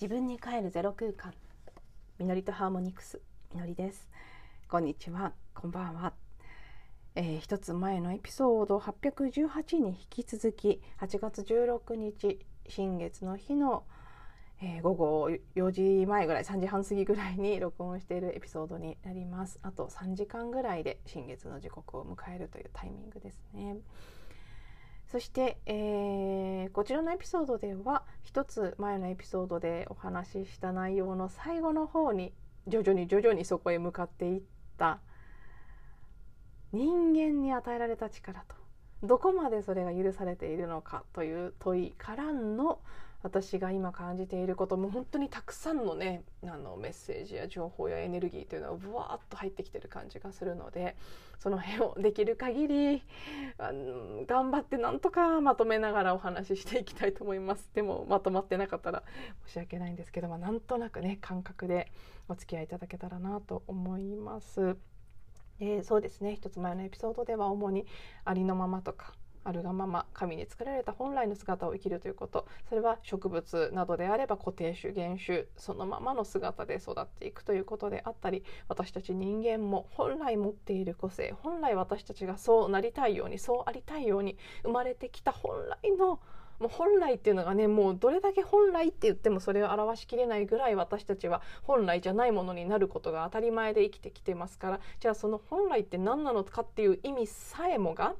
自分に帰るゼロ空間、みのりとハーモニクス、みのりです。こんにちは、こんばんは。一つ前のエピソード818に引き続き8月16日新月の日の、午後4時前ぐらい、3時半過ぎぐらいに録音しているエピソードになります。あと3時間ぐらいで新月の時刻を迎えるというタイミングですね。そして、こちらのエピソードでは一つ前のエピソードでお話しした内容の最後の方に徐々にそこへ向かっていった人間に与えられた力とどこまでそれが許されているのかという問いからの私が今感じていることも本当にたくさんのねメッセージや情報やエネルギーというのがぶわーっと入ってきてる感じがするので、その辺をできる限り頑張ってなんとかまとめながらお話ししていきたいと思います。でもまとまってなかったら申し訳ないんですけど、なんとなくね感覚でお付き合いいただけたらなと思います。そうですね、一つ前のエピソードでは主にありのままとかあるがまま神に作られた本来の姿を生きるということ、それは植物などであれば固定種原種そのままの姿で育っていくということであったり、私たち人間も本来持っている個性、本来私たちがそうなりたいようにそうありたいように生まれてきた本来のもう本来っていうのがね、もうどれだけ本来って言ってもそれを表しきれないぐらい私たちは本来じゃないものになることが当たり前で生きてきてますから、じゃあその本来って何なのかっていう意味さえもが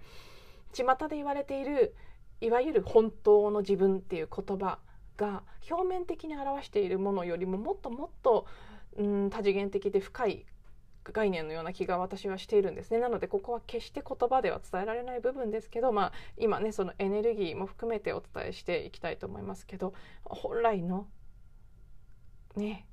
巷で言われているいわゆる本当の自分っていう言葉が表面的に表しているものよりももっともっと多次元的で深い概念のような気が私はしているんですね。なのでここは決して言葉では伝えられない部分ですけど、今ねそのエネルギーも含めてお伝えしていきたいと思いますけど、本来のね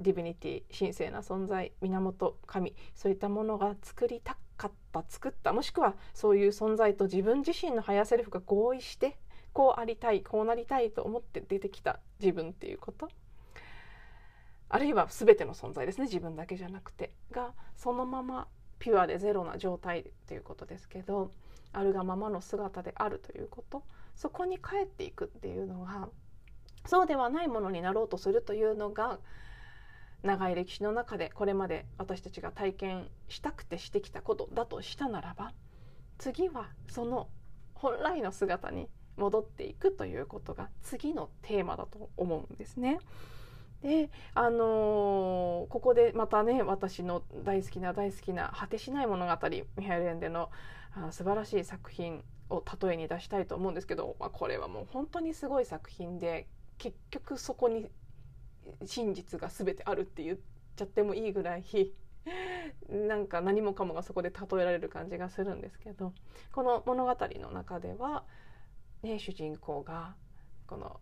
ディビニティ、神聖な存在、源、神、そういったものが作りたかった作った、もしくはそういう存在と自分自身のハイヤーセルフが合意してこうありたいこうなりたいと思って出てきた自分っていうこと、あるいは全ての存在ですね、自分だけじゃなくてがそのままピュアでゼロな状態ということですけど、あるがままの姿であるということ、そこに帰っていくっていうのが、そうではないものになろうとするというのが長い歴史の中でこれまで私たちが体験したくてしてきたことだとしたならば、次はその本来の姿に戻っていくということが次のテーマだと思うんですね。でここでまたね私の大好きな果てしない物語、ミハイル・エンデの素晴らしい作品を例えに出したいと思うんですけど、これはもう本当にすごい作品で、結局そこに真実が全てあるって言っちゃってもいいぐらいなんか何もかもがそこで例えられる感じがするんですけど、この物語の中では、ね、主人公がこの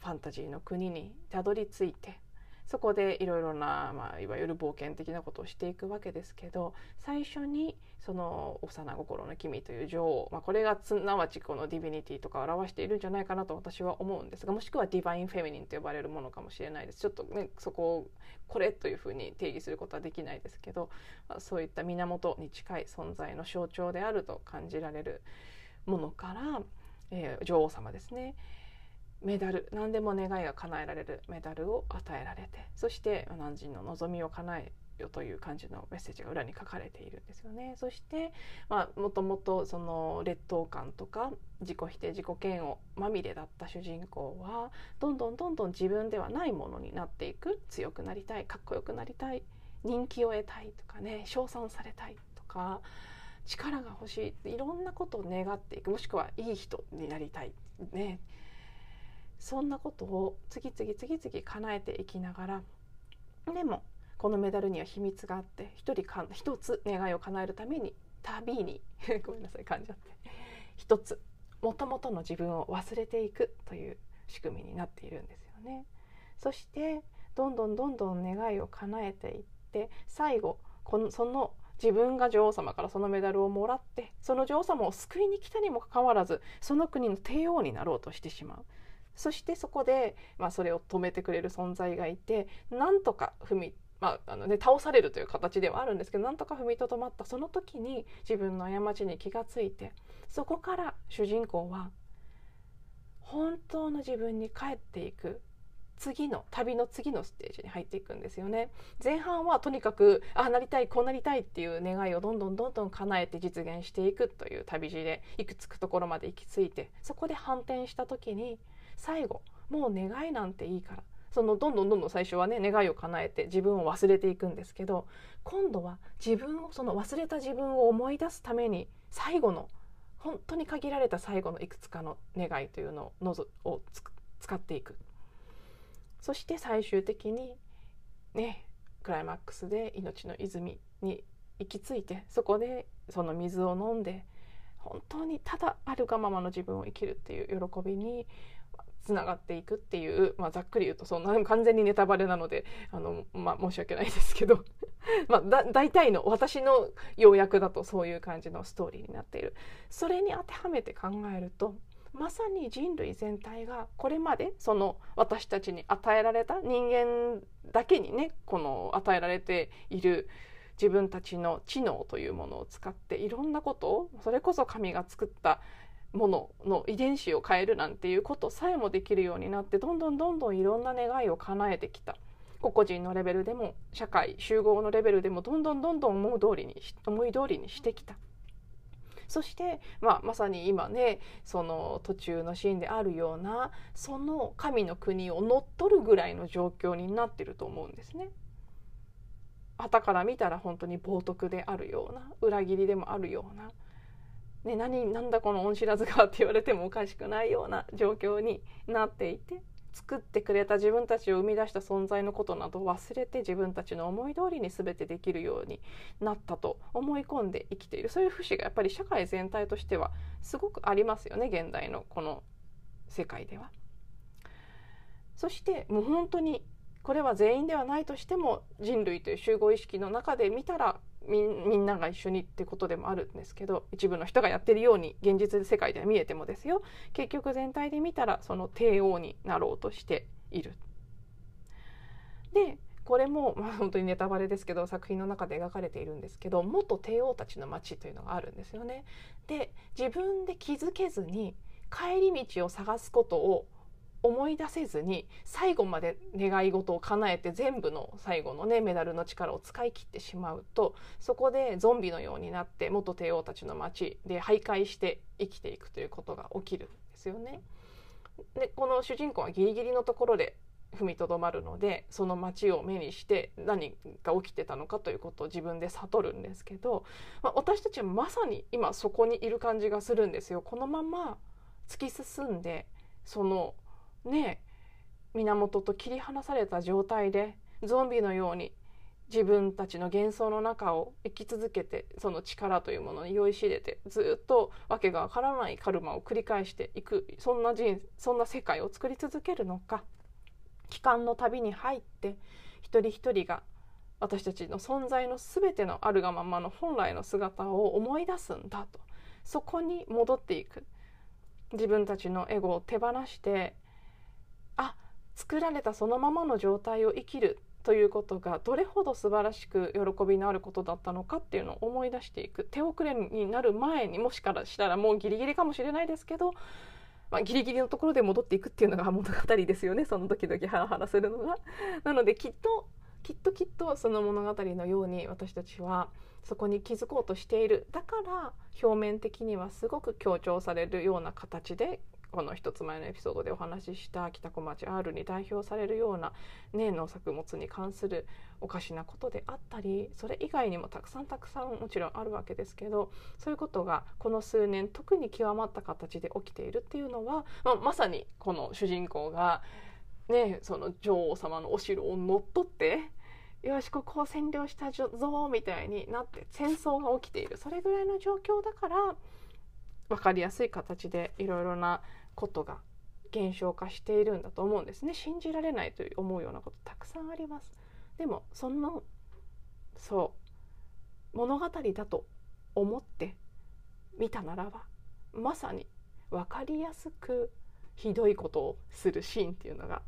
ファンタジーの国にたどり着いて、そこでいろいろな、いわゆる冒険的なことをしていくわけですけど、最初にその幼心の君という女王、これがすなわちこのディビニティとか表しているんじゃないかなと私は思うんですが、もしくはディバインフェミニンと呼ばれるものかもしれないです。ちょっとねそこをこれというふうに定義することはできないですけど、そういった源に近い存在の象徴であると感じられるものから、女王様ですね、メダル、何でも願いが叶えられるメダルを与えられて、そして何人の望みを叶えよという感じのメッセージが裏に書かれているんですよね。そして、もともとその劣等感とか自己否定自己嫌悪まみれだった主人公はどんどん自分ではないものになっていく、強くなりたい、かっこよくなりたい、人気を得たいとかね、称賛されたいとか力が欲しい、いろんなことを願っていく、もしくはいい人になりたいね、そんなことを次々叶えていきながら、でもこのメダルには秘密があって、一つ願いを叶えるために旅にごめんなさい、噛んじゃって、一つもともとの自分を忘れていくという仕組みになっているんですよね。そしてどんどん願いを叶えていって、最後その自分が女王様からそのメダルをもらって、その女王様を救いに来たにもかかわらずその国の帝王になろうとしてしまう。そしてそこで、それを止めてくれる存在がいて、なんとか倒されるという形ではあるんですけど、なんとか踏みとどまったその時に自分の過ちに気がついて、そこから主人公は本当の自分に帰っていく、次の旅の次のステージに入っていくんですよね。前半はとにかくああなりたいこうなりたいっていう願いをどんどん叶えて実現していくという旅路でいくつくところまで行き着いて、そこで反転した時に最後もう願いなんていいから、そのどんどん最初はね願いを叶えて自分を忘れていくんですけど、今度は自分をその忘れた自分を思い出すために最後の本当に限られた最後のいくつかの願いというのを使っていく。そして最終的にねクライマックスで命の泉に行き着いて、そこでその水を飲んで本当にただあるがままの自分を生きるっていう喜びにつながっていくっていう、ざっくり言うとそんな完全にネタバレなので申し訳ないですけど大体の私の要約だとそういう感じのストーリーになっている。それに当てはめて考えると、まさに人類全体がこれまでその私たちに与えられた、人間だけにねこの与えられている自分たちの知能というものを使っていろんなことを、それこそ神が作ったものの遺伝子を変えるなんていうことさえもできるようになって、どんどんいろんな願いを叶えてきた。個々人のレベルでも社会集合のレベルでもどんどん思い通りにしてきた。そして、まさに今ねその途中のシーンであるようなその神の国を乗っ取るぐらいの状況になってると思うんですね。傍から見たら本当に冒涜であるような、裏切りでもあるような、ね、なんだこの恩知らずかって言われてもおかしくないような状況になっていて、作ってくれた自分たちを生み出した存在のことなどを忘れて自分たちの思い通りに全てできるようになったと思い込んで生きている、そういう節がやっぱり社会全体としてはすごくありますよね、現代のこの世界では。そしてもう本当にこれは全員ではないとしても、人類という集合意識の中で見たらみんなが一緒にってことでもあるんですけど、一部の人がやってるように現実世界では見えてもですよ、結局全体で見たらその帝王になろうとしている。でこれも、本当にネタバレですけど作品の中で描かれているんですけど、元帝王たちの街というのがあるんですよね。で自分で気づけずに帰り道を探すことを思い出せずに、最後まで願い事を叶えて全部の最後のねメダルの力を使い切ってしまうと、そこでゾンビのようになって元帝王たちの町で徘徊して生きていくということが起きるんですよね。でこの主人公はギリギリのところで踏みとどまるので、その町を目にして何が起きてたのかということを自分で悟るんですけど、私たちはまさに今そこにいる感じがするんですよ。このまま突き進んでその源と切り離された状態でゾンビのように自分たちの幻想の中を生き続けて、その力というものに酔いしれてずっと訳がわからないカルマを繰り返していく、そんな世界を作り続けるのか、帰還の旅に入って一人一人が私たちの存在の全てのあるがままの本来の姿を思い出すんだと、そこに戻っていく、自分たちのエゴを手放して作られたそのままの状態を生きるということがどれほど素晴らしく喜びのあることだったのかっていうのを思い出していく。手遅れになる前に、もしかしたらもうギリギリかもしれないですけど、ギリギリのところで戻っていくっていうのが物語ですよね、そのドキドキハラハラするのが。なのできっとその物語のように私たちはそこに気づこうとしている。だから表面的にはすごく強調されるような形で、この一つ前のエピソードでお話しした北小町 R に代表されるような、農作物に関するおかしなことであったり、それ以外にもたくさんもちろんあるわけですけど、そういうことがこの数年特に極まった形で起きているっていうのは、まさにこの主人公が、その女王様のお城を乗っ取ってよしここを占領したぞみたいになって戦争が起きている、それぐらいの状況だから分かりやすい形でいろいろなことが減少化しているんだと思うんですね。信じられないと思うようなことたくさんあります。でもそう物語だと思って見たならば、まさに分かりやすくひどいことをするシーンっていうのが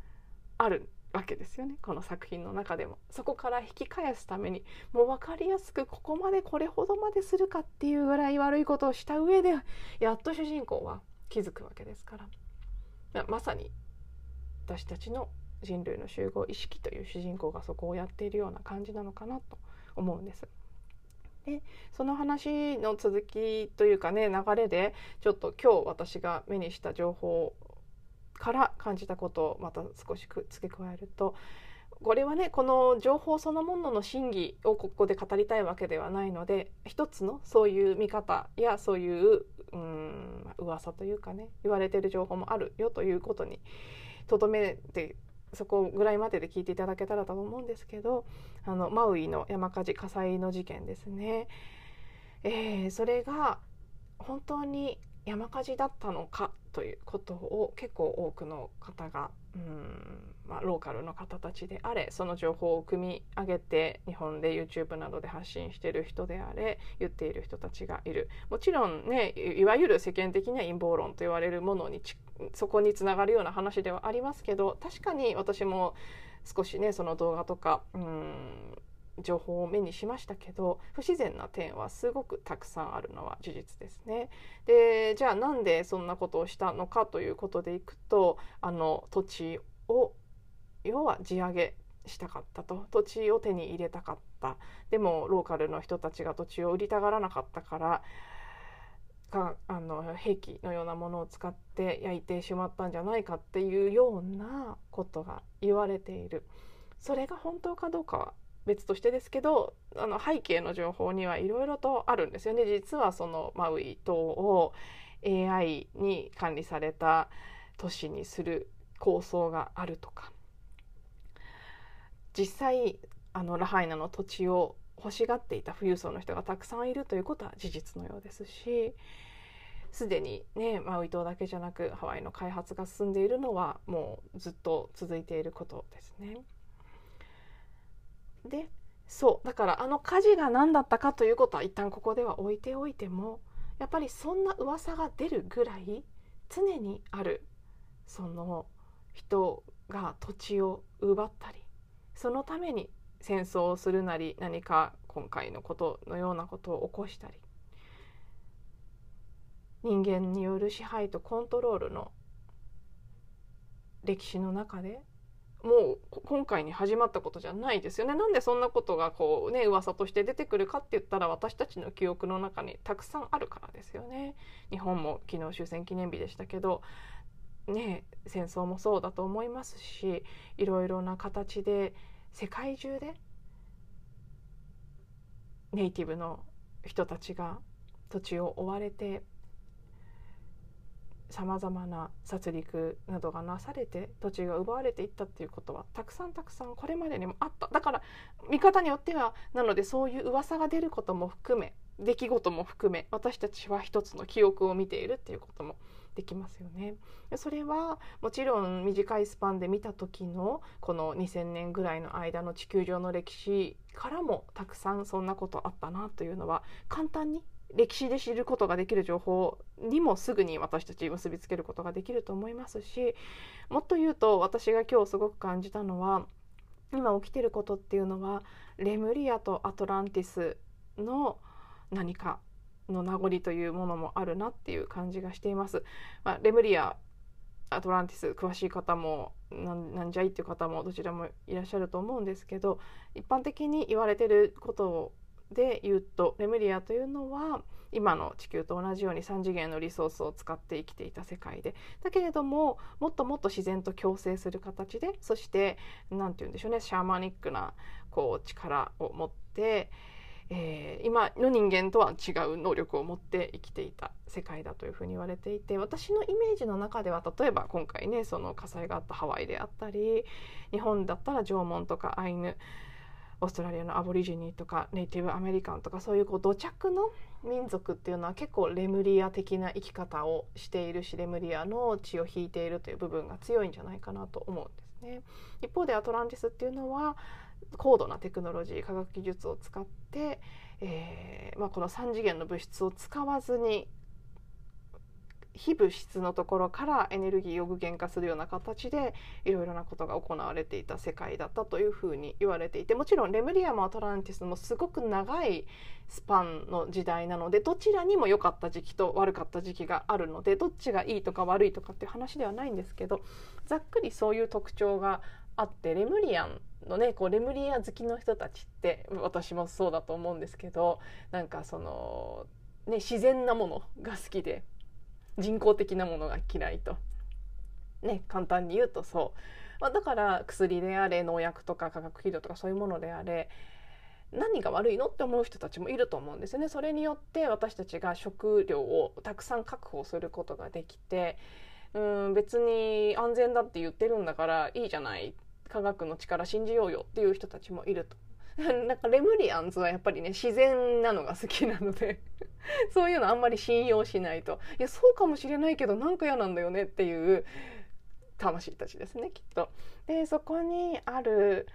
あるわけですよね、この作品の中でも。そこから引き返すためにもう分かりやすくここまでこれほどまでするかっていうぐらい悪いことをした上で、やっと主人公は気づくわけですから、まさに私たちの人類の集合意識という主人公がそこをやっているような感じなのかなと思うんです。でその話の続きというかね、流れでちょっと今日私が目にした情報から感じたことをまた少し付け加えると、これはねこの情報そのものの真偽をここで語りたいわけではないので、一つのそういう見方やそういう噂というかね、言われている情報もあるよということにとどめて、そこぐらいまでで聞いていただけたらと思うんですけど、マウイの山火事火災の事件ですね、それが本当に山火事だったのかということを結構多くの方がローカルの方たちであれ、その情報を組み上げて日本で YouTube などで発信している人であれ、言っている人たちがいる。もちろんね、いわゆる世間的には陰謀論と言われるものにそこにつながるような話ではありますけど、確かに私も少しねその動画とか情報を目にしましたけど、不自然な点はすごくたくさんあるのは事実ですね。でじゃあなんでそんなことをしたのかということでいくと、土地を要は地上げしたかったと、土地を手に入れたかった。でもローカルの人たちが土地を売りたがらなかったから兵器のようなものを使って焼いてしまったんじゃないかっていうようなことが言われている。それが本当かどうかは別としてですけど、背景の情報にはいろいろとあるんですよね。実はそのマウイ島を AI に管理された都市にする構想があるとか、実際ラハイナの土地を欲しがっていた富裕層の人がたくさんいるということは事実のようですし、すでにねマウイ島だけじゃなくハワイの開発が進んでいるのはもうずっと続いていることですね。でそうだから火事が何だったかということは一旦ここでは置いておいても、やっぱりそんな噂が出るぐらい常にある、その人が土地を奪ったり、そのために戦争をするなり、何か今回のことのようなことを起こしたり、人間による支配とコントロールの歴史の中でもう今回に始まったことじゃないですよね。なんでそんなことがこうね噂として出てくるかって言ったら、私たちの記憶の中にたくさんあるからですよね。日本も昨日終戦記念日でしたけどね、戦争もそうだと思いますし、いろいろな形で世界中でネイティブの人たちが土地を追われて、さまざまな殺戮などがなされて土地が奪われていったっていうことはたくさんこれまでにもあった。だから見方によっては、なのでそういう噂が出ることも含め、出来事も含め、私たちは一つの記憶を見ているっていうこともできますよね。それはもちろん短いスパンで見た時のこの2000年ぐらいの間の地球上の歴史からもたくさんそんなことあったなというのは、簡単に歴史で知ることができる情報にもすぐに私たち結びつけることができると思いますし、もっと言うと私が今日すごく感じたのは、今起きてることっていうのはレムリアとアトランティスの何かの名残というものもあるなっていう感じがしています。レムリア、アトランティス詳しい方もなんじゃいっていう方もどちらもいらっしゃると思うんですけど、一般的に言われてることをで言うと、レムリアというのは今の地球と同じように3次元のリソースを使って生きていた世界で、だけれどももっともっと自然と共生する形で、そして何て言うんでしょうね、シャーマニックなこう力を持って、今の人間とは違う能力を持って生きていた世界だというふうに言われていて、私のイメージの中では例えば今回ねその火災があったハワイであったり、日本だったら縄文とかアイヌ、オーストラリアのアボリジニとかネイティブアメリカンとか、そういう土着の民族っていうのは結構レムリア的な生き方をしているし、レムリアの血を引いているという部分が強いんじゃないかなと思うんですね。一方でアトランティスっていうのは高度なテクノロジー、科学技術を使って、この3次元の物質を使わずに非物質のところからエネルギーを具現化するような形でいろいろなことが行われていた世界だったというふうに言われていて、もちろんレムリアもアトランティスもすごく長いスパンの時代なので、どちらにも良かった時期と悪かった時期があるので、どっちがいいとか悪いとかっていう話ではないんですけど、ざっくりそういう特徴があって、レムリアンのね、こうレムリア好きの人たちって、私もそうだと思うんですけど、なんかその、ね、自然なものが好きで人工的なものが嫌いと、ね、簡単に言うとそう、まあ、だから薬であれ農薬とか化学肥料とかそういうものであれ、何が悪いのって思う人たちもいると思うんですよね。それによって私たちが食料をたくさん確保することができて、別に安全だって言ってるんだからいいじゃない、科学の力信じようよっていう人たちもいると。なんかレムリアンズはやっぱりね、自然なのが好きなのでそういうのあんまり信用しないと、いやそうかもしれないけどなんか嫌なんだよねっていう魂たちですね、きっと。でそこにある、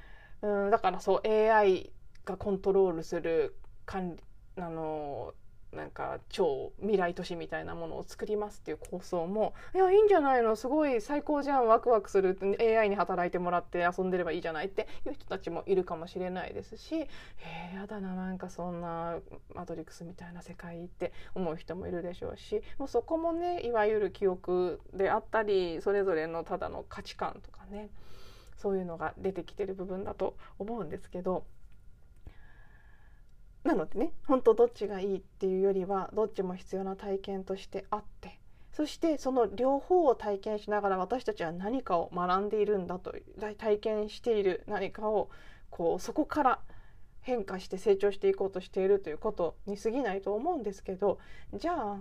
だからそう AI がコントロールする管理、なんか超未来都市みたいなものを作りますっていう構想も、いやいいんじゃないの、すごい最高じゃん、ワクワクする、 AI に働いてもらって遊んでればいいじゃないっていう人たちもいるかもしれないですし、やだな、なんかそんなマトリックスみたいな世界って思う人もいるでしょうし、もうそこもね、いわゆる記憶であったり、それぞれのただの価値観とかね、そういうのが出てきてる部分だと思うんですけど、なのでね、本当どっちがいいっていうよりは、どっちも必要な体験としてあって、そしてその両方を体験しながら私たちは何かを学んでいるんだと、体験している何かをこうそこから変化して成長していこうとしているということに過ぎないと思うんですけど、じゃあ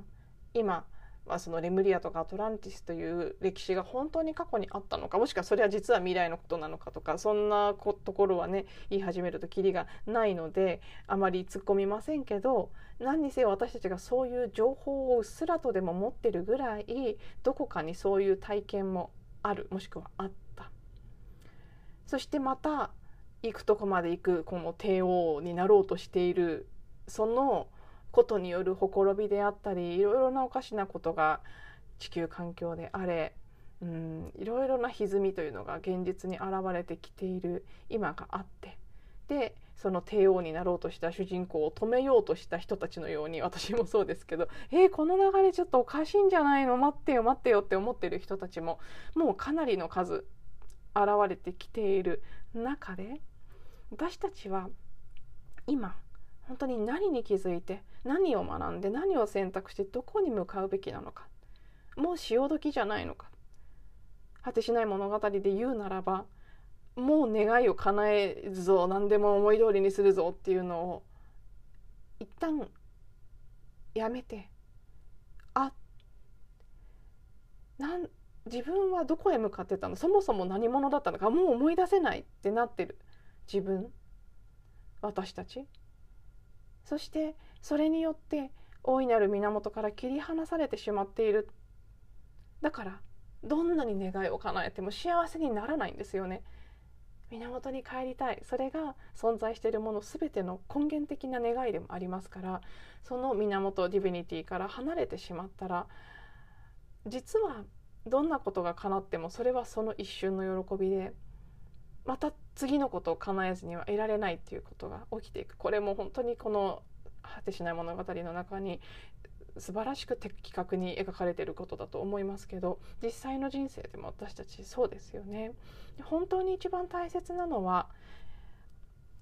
今はそのレムリアとかアトランティスという歴史が本当に過去にあったのか、もしくはそれは実は未来のことなのかとか、そんなところはね、言い始めるとキリがないのであまり突っ込みませんけど、何にせよ私たちがそういう情報をうっすらとでも持ってるぐらい、どこかにそういう体験もある、もしくはあった。そしてまた行くとこまで行く、この帝王になろうとしているそのことによるほころびであったり、いろいろなおかしなことが地球環境であれ、いろいろな歪みというのが現実に現れてきている今があって、でその帝王になろうとした主人公を止めようとした人たちのように、私もそうですけど、この流れちょっとおかしいんじゃないの、待ってよ待ってよって思ってる人たちももうかなりの数現れてきている中で、私たちは今本当に何に気づいて、何を学んで、何を選択して、どこに向かうべきなのか、もう潮時じゃないのか、果てしない物語で言うならば、もう願いを叶えるぞ、何でも思い通りにするぞっていうのを一旦やめて、自分はどこへ向かってたの、そもそも何者だったのか、もう思い出せないってなってる自分、私たち、そしてそれによって大いなる源から切り離されてしまっている。だからどんなに願いを叶えても幸せにならないんですよね。源に帰りたい、それが存在しているもの全ての根源的な願いでもありますから、その源ディビニティから離れてしまったら、実はどんなことが叶ってもそれはその一瞬の喜びで、また次のことを叶えずには得られないっていうことが起きていく。これも本当にこの果てしない物語の中に素晴らしく的確に描かれていることだと思いますけど、実際の人生でも私たちそうですよね。本当に一番大切なのは、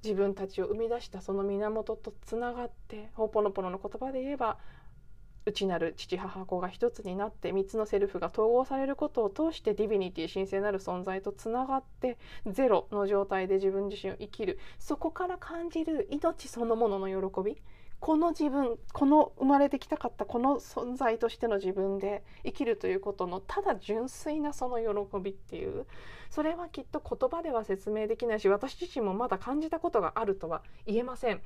自分たちを生み出したその源とつながって、ホポノポノの言葉で言えば、内なる父母子が一つになって、3つのセルフが統合されることを通して、ディビニティ神聖なる存在とつながって、ゼロの状態で自分自身を生きる、そこから感じる命そのものの喜び、この自分、この生まれてきたかったこの存在としての自分で生きるということの、ただ純粋なその喜びっていう、それはきっと言葉では説明できないし、私自身もまだ感じたことがあるとは言えません。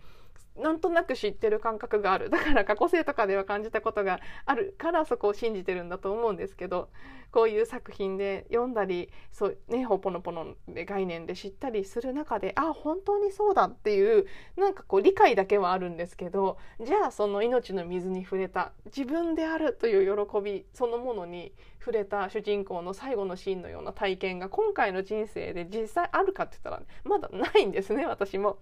なんとなく知ってる感覚がある、だから過去生とかでは感じたことがあるから、そこを信じてるんだと思うんですけど、こういう作品で読んだり、そうね、ほぽのぽの概念で知ったりする中で、あ、本当にそうだっていう、なんかこう理解だけはあるんですけど、じゃあその命の水に触れた自分であるという喜びそのものに触れた主人公の最後のシーンのような体験が、今回の人生で実際あるかって言ったら、ね、まだないんですね、私も。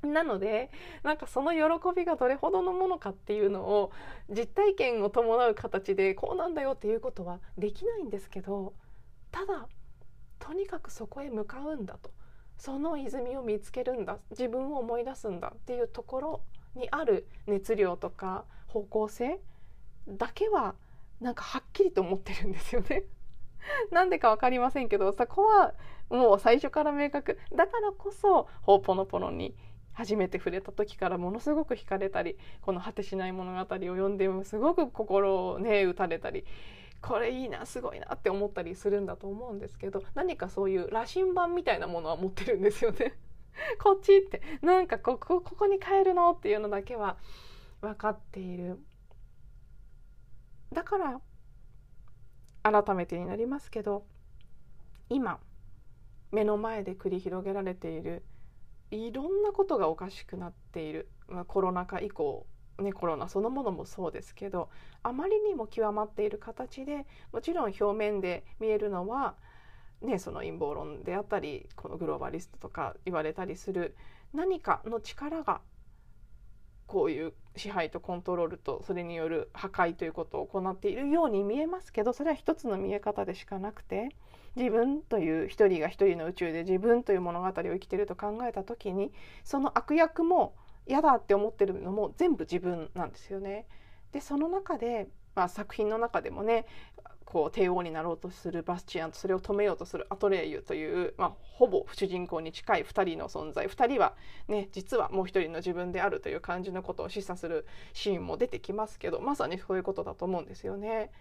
なので、なんかその喜びがどれほどのものかっていうのを、実体験を伴う形でこうなんだよっていうことはできないんですけど、ただ通とにかくそこへ向かうんだと、その泉を見つけるんだ、自分を思い出すんだっていうところにある熱量とか方向性だけはなんかはっきりと思ってるんですよね。なんでか分かりませんけど、そこはもう最初から明確だからこそ、ほうぽのぽのに初めて触れた時からものすごく惹かれたり、この果てしない物語を読んでもすごく心をね打たれたり、これいいなすごいなって思ったりするんだと思うんですけど、何かそういう羅針盤みたいなものは持ってるんですよね。こっちってなんかここに変えるのっていうのだけは分かっている。だから改めてになりますけど、今目の前で繰り広げられているいろんなことがおかしくなっている、コロナ禍以降、ね、コロナそのものもそうですけど、あまりにも極まっている形で、もちろん表面で見えるのは、ね、その陰謀論であったり、このグローバリストとか言われたりする何かの力が、こういう支配とコントロールとそれによる破壊ということを行っているように見えますけど、それは一つの見え方でしかなくて、自分という一人が一人の宇宙で自分という物語を生きていると考えた時に、その悪役も嫌だって思ってるのも全部自分なんですよね。でその中で、作品の中でもね、こう帝王になろうとするバスチアンと、それを止めようとするアトレイユという、ほぼ主人公に近い2人の存在、2人はね実はもう一人の自分であるという感じのことを示唆するシーンも出てきますけど、まさにそういうことだと思うんですよね。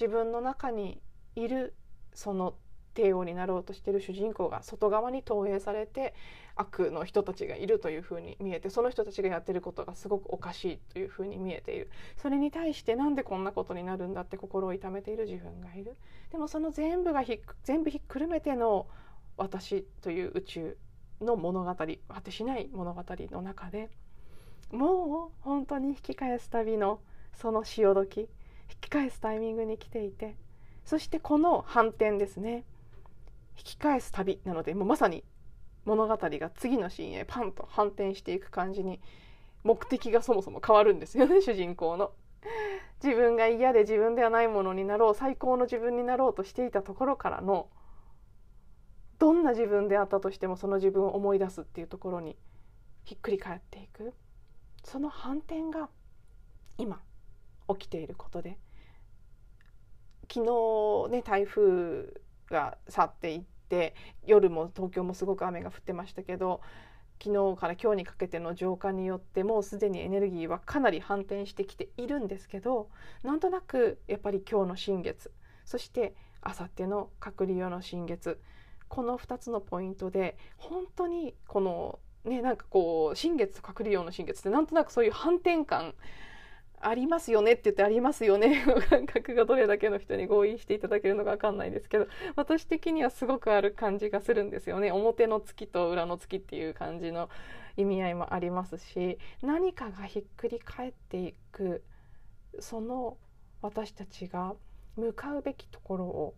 自分の中にいるその帝王になろうとしている主人公が外側に投影されて、悪の人たちがいるというふうに見えて、その人たちがやってることがすごくおかしいというふうに見えている。それに対してなんでこんなことになるんだって心を痛めている自分がいる。でもその全部ひっくるめての私という宇宙の物語、果てしない物語の中で、もう本当に引き返す旅のその潮時、引き返すタイミングに来ていて、そしてこの反転ですね、引き返す旅なので、もうまさに物語が次のシーンへパンと反転していく感じに、目的がそもそも変わるんですよね。主人公の自分が嫌で自分ではないものになろう、最高の自分になろうとしていたところからの、どんな自分であったとしてもその自分を思い出すっていうところにひっくり返っていく、その反転が今起きていることで、昨日ね台風が去っていって、夜も東京もすごく雨が降ってましたけど、昨日から今日にかけての浄化によってもうすでにエネルギーはかなり反転してきているんですけど、なんとなくやっぱり今日の新月、そしてあさっての隔離用の新月、この2つのポイントで本当にこのね、なんかこう新月と隔離用の新月ってなんとなくそういう反転感ありますよねって言って、ありますよねの感覚がどれだけの人に合意していただけるのか分かんないですけど、私的にはすごくある感じがするんですよね。表の月と裏の月っていう感じの意味合いもありますし、何かがひっくり返っていく、その私たちが向かうべきところを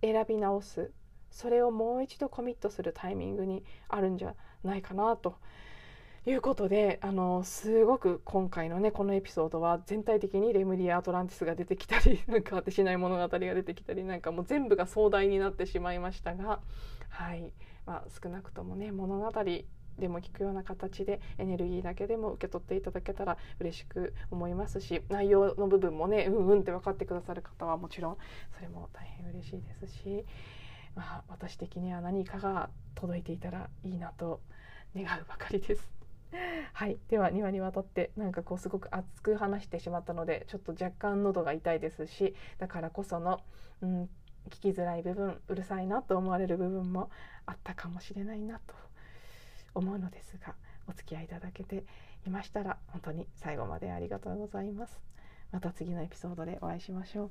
選び直す、それをもう一度コミットするタイミングにあるんじゃないかなということで、すごく今回のねこのエピソードは全体的にレムリア・アトランティスが出てきたり、なんか果てしない物語が出てきたり、なんかもう全部が壮大になってしまいましたが、はい、少なくともね物語でも聞くような形でエネルギーだけでも受け取っていただけたら嬉しく思いますし、内容の部分もねうんうんって分かってくださる方はもちろんそれも大変嬉しいですし、私的には何かが届いていたらいいなと願うばかりです。はい、では2話にわたってなんかこうすごく熱く話してしまったので、ちょっと若干喉が痛いですし、だからこその、聞きづらい部分、うるさいなと思われる部分もあったかもしれないなと思うのですが、お付き合いいただけていましたら本当に最後までありがとうございます。また次のエピソードでお会いしましょう。